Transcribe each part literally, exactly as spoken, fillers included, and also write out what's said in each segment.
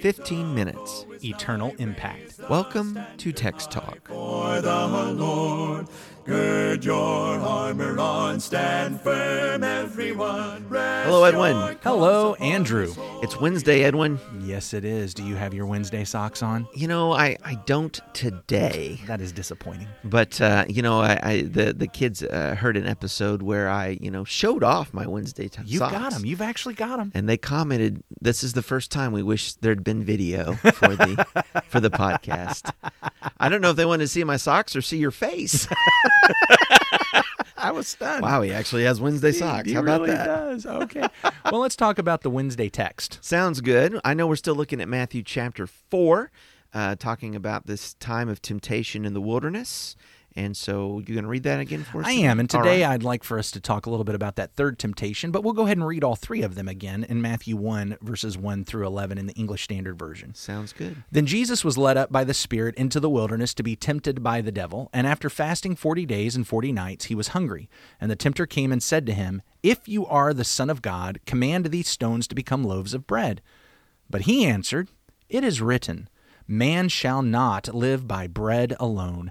fifteen minutes. Eternal impact. Welcome to Text Talk. For the Lord, gird your armor on, stand firm, everyone. Hello, Edwin. Hello, Andrew. It's Wednesday, Edwin. Yes, it is. Do you have your Wednesday socks on? You know, I, I don't today. That is disappointing. But, uh, you know, I, I the, the kids uh, heard an episode where I, you know, showed off my Wednesday t- you socks. You got them. You've actually got them. And they commented, this is the first time we wish there'd been video for the for the podcast. I don't know if they wanted to see my socks or see your face. I was stunned. Wow, he actually has Wednesday he, socks. He How about really that? Does. Okay. Well, let's talk about the Wednesday text. Sounds good. I know we're still looking at Matthew chapter four, uh, talking about this time of temptation in the wilderness. And so you're going to read that again for us? I am. And today right. I'd like for us to talk a little bit about that third temptation, but we'll go ahead and read all three of them again in Matthew one, verses one through eleven in the English Standard Version. Sounds good. Then Jesus was led up by the Spirit into the wilderness to be tempted by the devil. And after fasting forty days and forty nights, he was hungry. And the tempter came and said to him, "If you are the Son of God, command these stones to become loaves of bread." But he answered, "It is written, man shall not live by bread alone,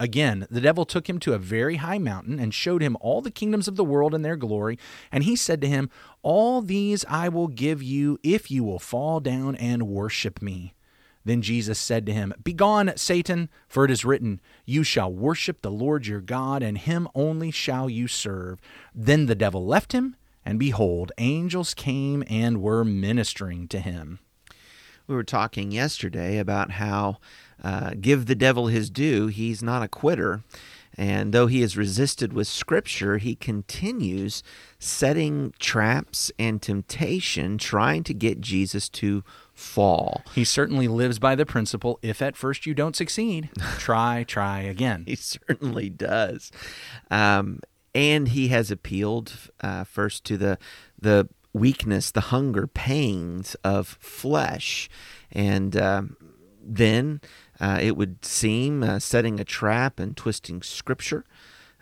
Again, the devil took him to a very high mountain and showed him all the kingdoms of the world and their glory. And he said to him, "All these I will give you if you will fall down and worship me." Then Jesus said to him, "Begone, Satan, for it is written, you shall worship the Lord your God, and him only shall you serve." Then the devil left him, and behold, angels came and were ministering to him. We were talking yesterday about how uh, give the devil his due. He's not a quitter. And though he is resisted with Scripture, he continues setting traps and temptation, trying to get Jesus to fall. He certainly lives by the principle, if at first you don't succeed, try, try again. He certainly does. Um, and he has appealed uh, first to the the weakness, the hunger, pains of flesh. And uh, then uh, it would seem uh, setting a trap and twisting Scripture,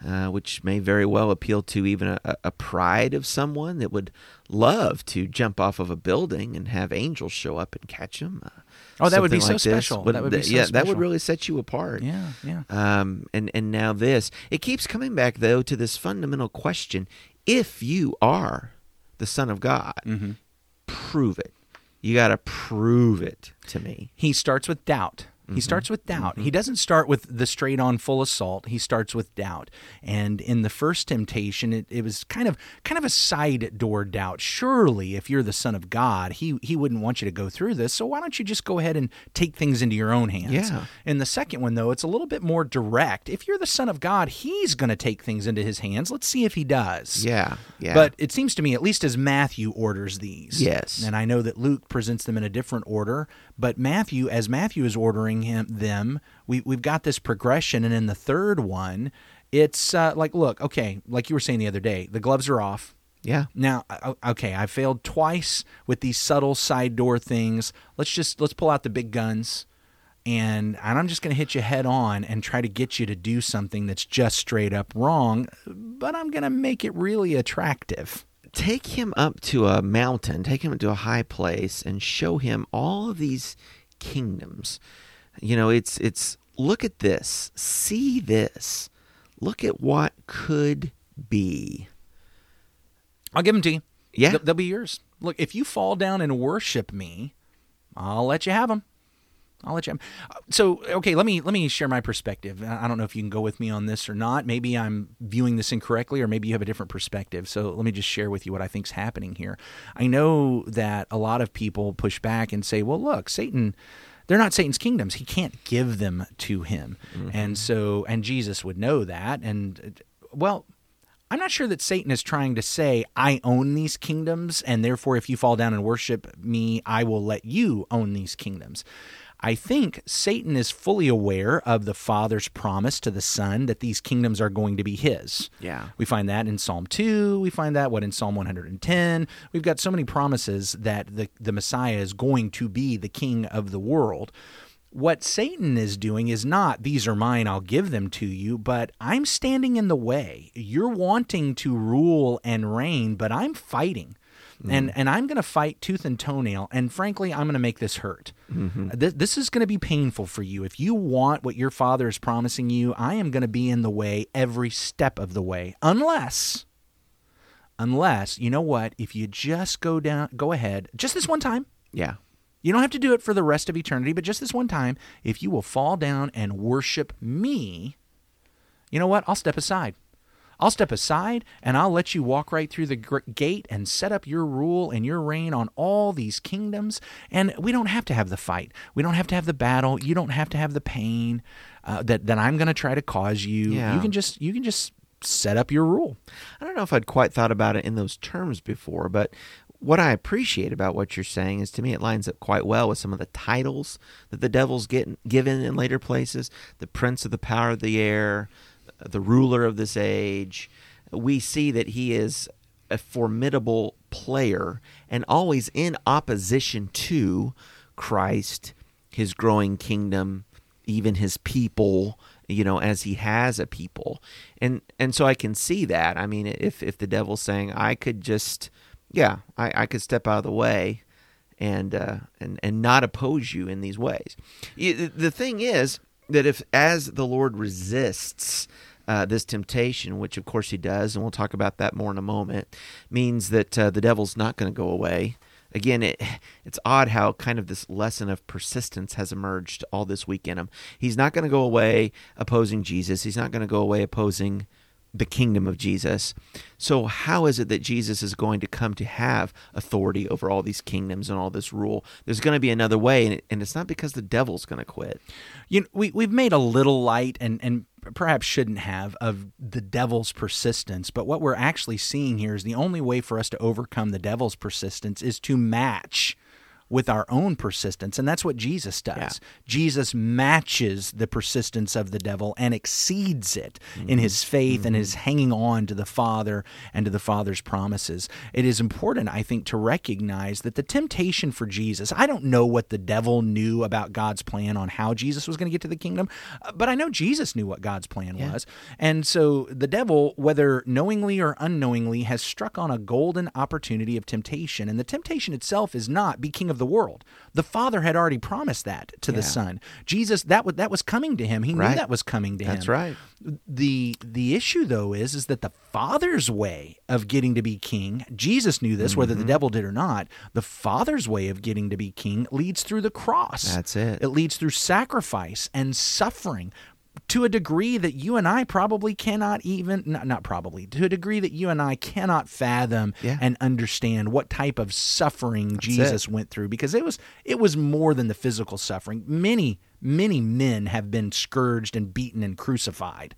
uh, which may very well appeal to even a, a pride of someone that would love to jump off of a building and have angels show up and catch him. Uh, oh, that would be like so this. special. Would, that would be so yeah, special. That would really set you apart. Yeah, yeah. Um, and, and now this. It keeps coming back, though, to this fundamental question. If you are the Son of God, mm-hmm. prove it. You got to prove it to me. He starts with doubt. He mm-hmm. starts with doubt. Mm-hmm. He doesn't start with the straight-on full assault. He starts with doubt. And in the first temptation, it, it was kind of kind of a side-door doubt. Surely, if you're the Son of God, he, he wouldn't want you to go through this, so why don't you just go ahead and take things into your own hands? Yeah. In the second one, though, it's a little bit more direct. If you're the Son of God, he's going to take things into his hands. Let's see if he does. Yeah, yeah. But it seems to me, at least as Matthew orders these. Yes. And I know that Luke presents them in a different order, but Matthew, as Matthew is ordering, Him, them, we, we've got this progression, and in the third one, it's uh, like, look, okay, like you were saying the other day, the gloves are off. Yeah. Now, okay, I failed twice with these subtle side door things. Let's just, let's pull out the big guns, and, and I'm just going to hit you head on and try to get you to do something that's just straight up wrong, but I'm going to make it really attractive. Take him up to a mountain, take him to a high place, and show him all of these kingdoms. You know, it's, it's look at this, see this, look at what could be. I'll give them to you. Yeah. Th- they'll be yours. Look, if you fall down and worship me, I'll let you have them. I'll let you have them. So, okay, let me, let me share my perspective. I don't know if you can go with me on this or not. Maybe I'm viewing this incorrectly, or maybe you have a different perspective. So let me just share with you what I think's happening here. I know that a lot of people push back and say, well, look, Satan... They're not Satan's kingdoms. He can't give them to him. Mm-hmm. And so, and Jesus would know that. And, well, I'm not sure that Satan is trying to say, I own these kingdoms, and therefore if you fall down and worship me, I will let you own these kingdoms. I think Satan is fully aware of the Father's promise to the Son that these kingdoms are going to be his. Yeah. We find that in Psalm two. We find that, what, in Psalm one hundred ten. We've got so many promises that the, the Messiah is going to be the king of the world. What Satan is doing is not, these are mine, I'll give them to you, but I'm standing in the way. You're wanting to rule and reign, but I'm fighting. Mm-hmm. And and I'm going to fight tooth and toenail, and frankly, I'm going to make this hurt. Mm-hmm. This, this is going to be painful for you. If you want what your Father is promising you, I am going to be in the way every step of the way, unless, unless, you know what, if you just go down, go ahead, just this one time. Yeah. You don't have to do it for the rest of eternity, but just this one time, if you will fall down and worship me, you know what? I'll step aside. I'll step aside, and I'll let you walk right through the gate and set up your rule and your reign on all these kingdoms, and we don't have to have the fight. We don't have to have the battle. You don't have to have the pain uh, that, that I'm going to try to cause you. Yeah. You can just you can just set up your rule. I don't know if I'd quite thought about it in those terms before, but what I appreciate about what you're saying is, to me, it lines up quite well with some of the titles that the devil's getting given in later places, the prince of the power of the air, the ruler of this age. We see that he is a formidable player and always in opposition to Christ, his growing kingdom, even his people, you know, as he has a people. And and so I can see that. I mean, if, if the devil's saying, I could just... Yeah, I, I could step out of the way and uh, and and not oppose you in these ways. The thing is that if, as the Lord resists uh, this temptation, which of course he does, and we'll talk about that more in a moment, means that uh, the devil's not going to go away. Again, it, it's odd how kind of this lesson of persistence has emerged all this week in him. He's not going to go away opposing Jesus. He's not going to go away opposing the kingdom of Jesus. So how is it that Jesus is going to come to have authority over all these kingdoms and all this rule? There's going to be another way, and, it, and it's not because the devil's going to quit. You know, we, we've made a little light, and, and perhaps shouldn't have, of the devil's persistence, but what we're actually seeing here is the only way for us to overcome the devil's persistence is to match with our own persistence, and that's what Jesus does. Yeah. Jesus matches the persistence of the devil and exceeds it mm-hmm. in his faith mm-hmm. and his hanging on to the Father and to the Father's promises. It is important, I think, to recognize that the temptation for Jesus, I don't know what the devil knew about God's plan on how Jesus was going to get to the kingdom, but I know Jesus knew what God's plan yeah. was. And so the devil, whether knowingly or unknowingly, has struck on a golden opportunity of temptation, and the temptation itself is not be king of the world. The Father had already promised that to yeah. the Son. Jesus, that was that was coming to him. He right. knew that was coming to That's him. That's right. The the issue though is is that the Father's way of getting to be king, Jesus knew this, mm-hmm. whether the devil did or not, the Father's way of getting to be king leads through the cross. That's it. It leads through sacrifice and suffering, to a degree that you and I probably cannot even, not, not probably, to a degree that you and I cannot fathom yeah. and understand what type of suffering That's Jesus it. went through, because it was it was more than the physical suffering. Many, many men have been scourged and beaten and crucified,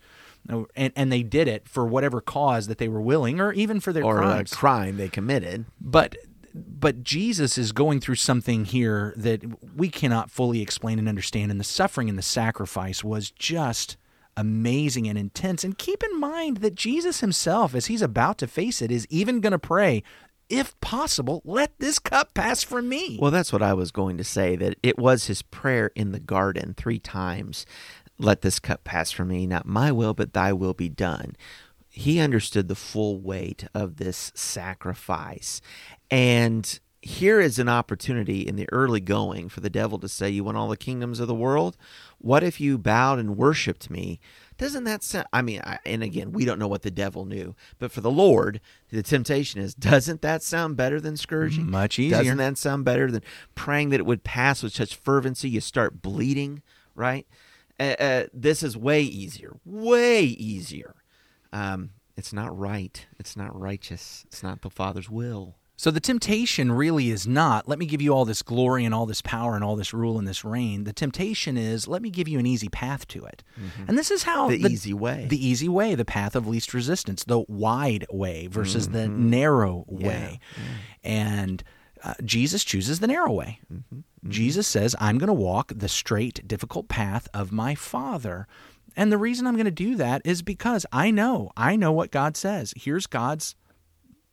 and, and they did it for whatever cause that they were willing, or even for their or crimes. Or a crime they committed. But... But Jesus is going through something here that we cannot fully explain and understand, and the suffering and the sacrifice was just amazing and intense. And keep in mind that Jesus himself, as he's about to face it, is even going to pray, if possible, let this cup pass from me. Well, that's what I was going to say, that it was his prayer in the garden three times, let this cup pass from me, not my will, but thy will be done. He understood the full weight of this sacrifice. And here is an opportunity in the early going for the devil to say, you want all the kingdoms of the world? What if you bowed and worshiped me? Doesn't that sound, I mean, I, and again, we don't know what the devil knew, but for the Lord, the temptation is, doesn't that sound better than scourging? Much easier. Doesn't that sound better than praying that it would pass with such fervency you start bleeding, right? Uh, uh, this is way easier, way easier. Um, it's not right. It's not righteous. It's not the Father's will. So the temptation really is not, let me give you all this glory and all this power and all this rule and this reign. The temptation is, let me give you an easy path to it. Mm-hmm. And this is how... The, the easy way. The easy way, the path of least resistance, the wide way versus mm-hmm. the narrow way. Yeah. And uh, Jesus chooses the narrow way. Mm-hmm. Jesus says, I'm going to walk the straight, difficult path of my Father. And the reason I'm going to do that is because I know, I know what God says. Here's God's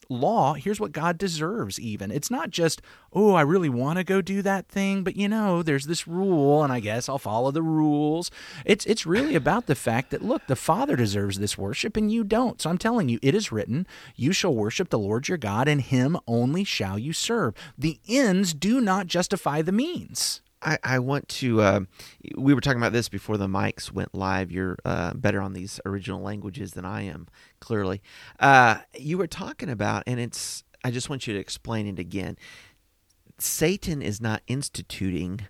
law. Here's what God deserves even. It's not just, oh, I really want to go do that thing, but you know, there's this rule and I guess I'll follow the rules. It's it's really about the fact that, look, the Father deserves this worship and you don't. So I'm telling you, it is written, you shall worship the Lord your God and him only shall you serve. The ends do not justify the means. I, I want to, uh, we were talking about this before the mics went live. You're uh, better on these original languages than I am, clearly. Uh, you were talking about, and it's, I just want you to explain it again. Satan is not instituting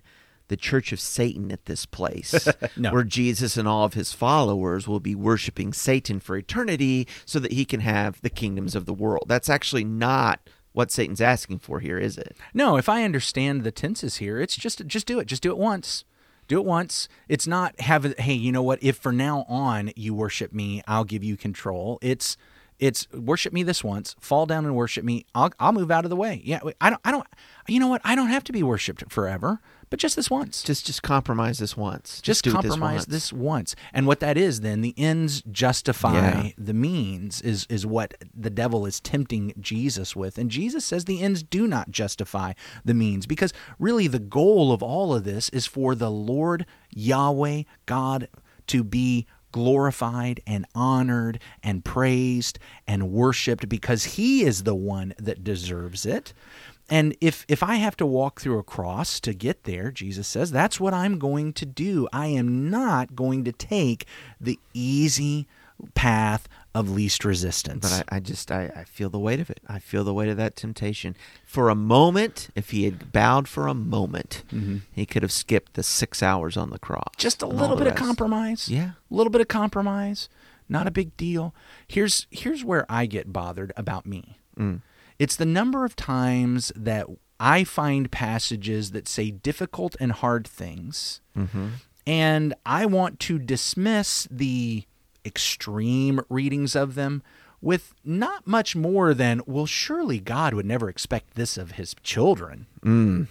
the Church of Satan at this place no. where Jesus and all of his followers will be worshiping Satan for eternity so that he can have the kingdoms of the world. That's actually not what Satan's asking for here, is it? No, if I understand the tenses here, it's just just do it. Just do it once. Do it once. It's not, have a, hey, you know what, if from now on you worship me, I'll give you control. It's it's worship me this once, fall down and worship me, I'll I'll move out of the way. Yeah, I don't, I don't, you know what, I don't have to be worshipped forever, but just this once. Just just compromise this once. Just, just do compromise this once. this once. And what that is then, the ends justify yeah. the means is, is what the devil is tempting Jesus with. And Jesus says the ends do not justify the means, because really the goal of all of this is for the Lord Yahweh God to be glorified and honored and praised and worshiped, because he is the one that deserves it. And if if I have to walk through a cross to get there, Jesus says, that's what I'm going to do. I am not going to take the easy path of least resistance. But I, I just, I, I feel the weight of it. I feel the weight of that temptation. For a moment, if he had bowed for a moment, mm-hmm. he could have skipped the six hours on the cross. Just a little bit of compromise. Yeah. A little bit of compromise. Not a big deal. Here's, here's where I get bothered about me. Mm. It's the number of times that I find passages that say difficult and hard things, mm-hmm. and I want to dismiss the extreme readings of them with not much more than, well, surely God would never expect this of his children. Mm.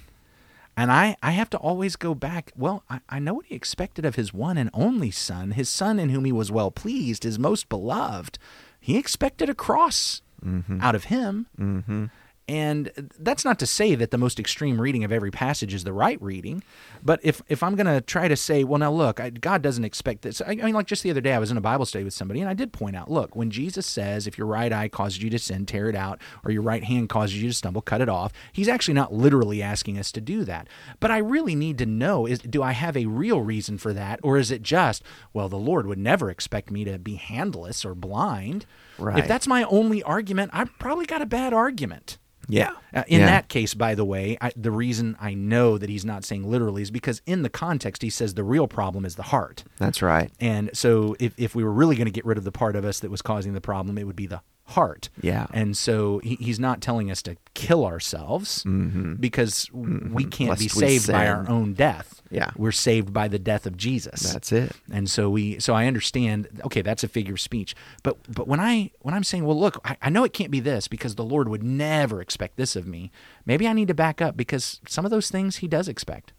And I, I have to always go back, well, I, I know what he expected of his one and only son, his son in whom he was well pleased, his most beloved. He expected a cross. Mm-hmm. out of him. Mm-hmm. And that's not to say that the most extreme reading of every passage is the right reading. But if, if I'm going to try to say, well, now look, I, God doesn't expect this. I, I mean, like just the other day, I was in a Bible study with somebody and I did point out, look, when Jesus says, if your right eye causes you to sin, tear it out, or your right hand causes you to stumble, cut it off. He's actually not literally asking us to do that. But I really need to know, is do I have a real reason for that? Or is it just, well, the Lord would never expect me to be handless or blind. Right. If that's my only argument, I've probably got a bad argument. Yeah. Uh, in yeah. that case, by the way, I, the reason I know that he's not saying literally is because in the context, he says the real problem is the heart. That's right. And so if, if we were really going to get rid of the part of us that was causing the problem, it would be the heart. Yeah. And so he, he's not telling us to kill ourselves mm-hmm. because mm-hmm. we can't Lest be saved by our own death. Yeah. We're saved by the death of Jesus. That's it. And so we so I understand, okay, that's a figure of speech. But but when I when I'm saying, well, look, I, I know it can't be this because the Lord would never expect this of me, maybe I need to back up because some of those things he does expect.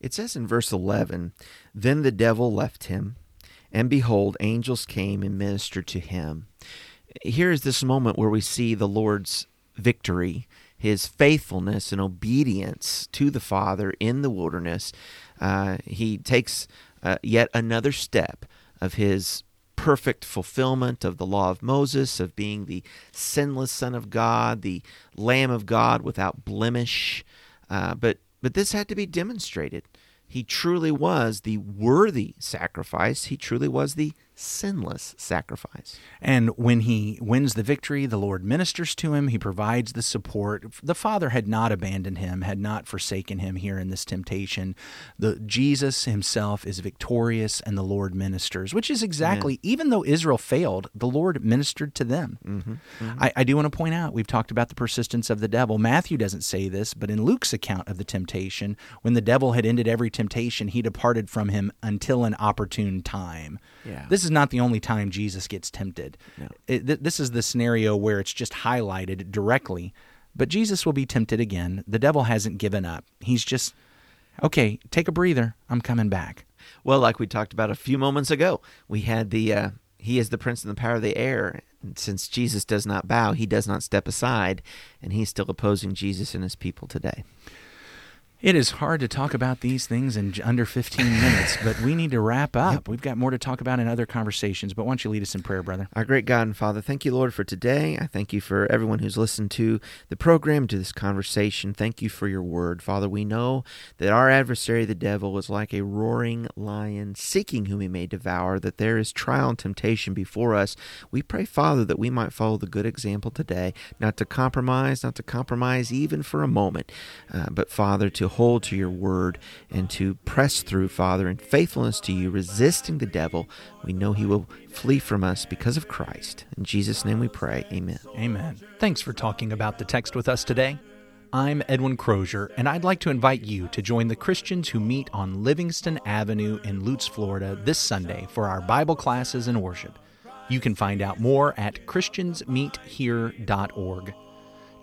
It says in verse eleven, then the devil left him, and behold, angels came and ministered to him. Here is this moment where we see the Lord's victory, his faithfulness and obedience to the Father in the wilderness. Uh, he takes uh, yet another step of his perfect fulfillment of the law of Moses, of being the sinless Son of God, the Lamb of God without blemish. Uh, but but this had to be demonstrated. He truly was the worthy sacrifice. He truly was the sinless sacrifice. And when he wins the victory, the Lord ministers to him. He provides the support. The Father had not abandoned him, had not forsaken him here in this temptation. The Jesus himself is victorious, and the Lord ministers, which is exactly, yeah. even though Israel failed, the Lord ministered to them. Mm-hmm, mm-hmm. I, I do want to point out, we've talked about the persistence of the devil. Matthew doesn't say this, but in Luke's account of the temptation, when the devil had ended every temptation, he departed from him until an opportune time. Yeah. This is not the only time Jesus gets tempted. No. It, th- this is the scenario where it's just highlighted directly, but Jesus will be tempted again. The devil hasn't given up. He's just okay, take a breather, I'm coming back. Well, like we talked about a few moments ago, we had the, uh, he is the prince in the power of the air. And since Jesus does not bow, he does not step aside, and he's still opposing Jesus and his people today. It is hard to talk about these things in under fifteen minutes, but we need to wrap up. Yep. We've got more to talk about in other conversations, but why don't you lead us in prayer, brother? Our great God and Father, thank you, Lord, for today. I thank you for everyone who's listened to the program, to this conversation. Thank you for your word. Father, we know that our adversary, the devil, is like a roaring lion seeking whom he may devour, that there is trial and temptation before us. We pray, Father, that we might follow the good example today, not to compromise, not to compromise even for a moment, uh, but, Father, to hold to your word and to press through, Father, in faithfulness to you, resisting the devil. We know he will flee from us because of Christ. In Jesus' name we pray. Amen. Amen. Thanks for talking about the text with us today. I'm Edwin Crozier, and I'd like to invite you to join the Christians who meet on Livingston Avenue in Lutz, Florida this Sunday for our Bible classes and worship. You can find out more at christians meet here dot org.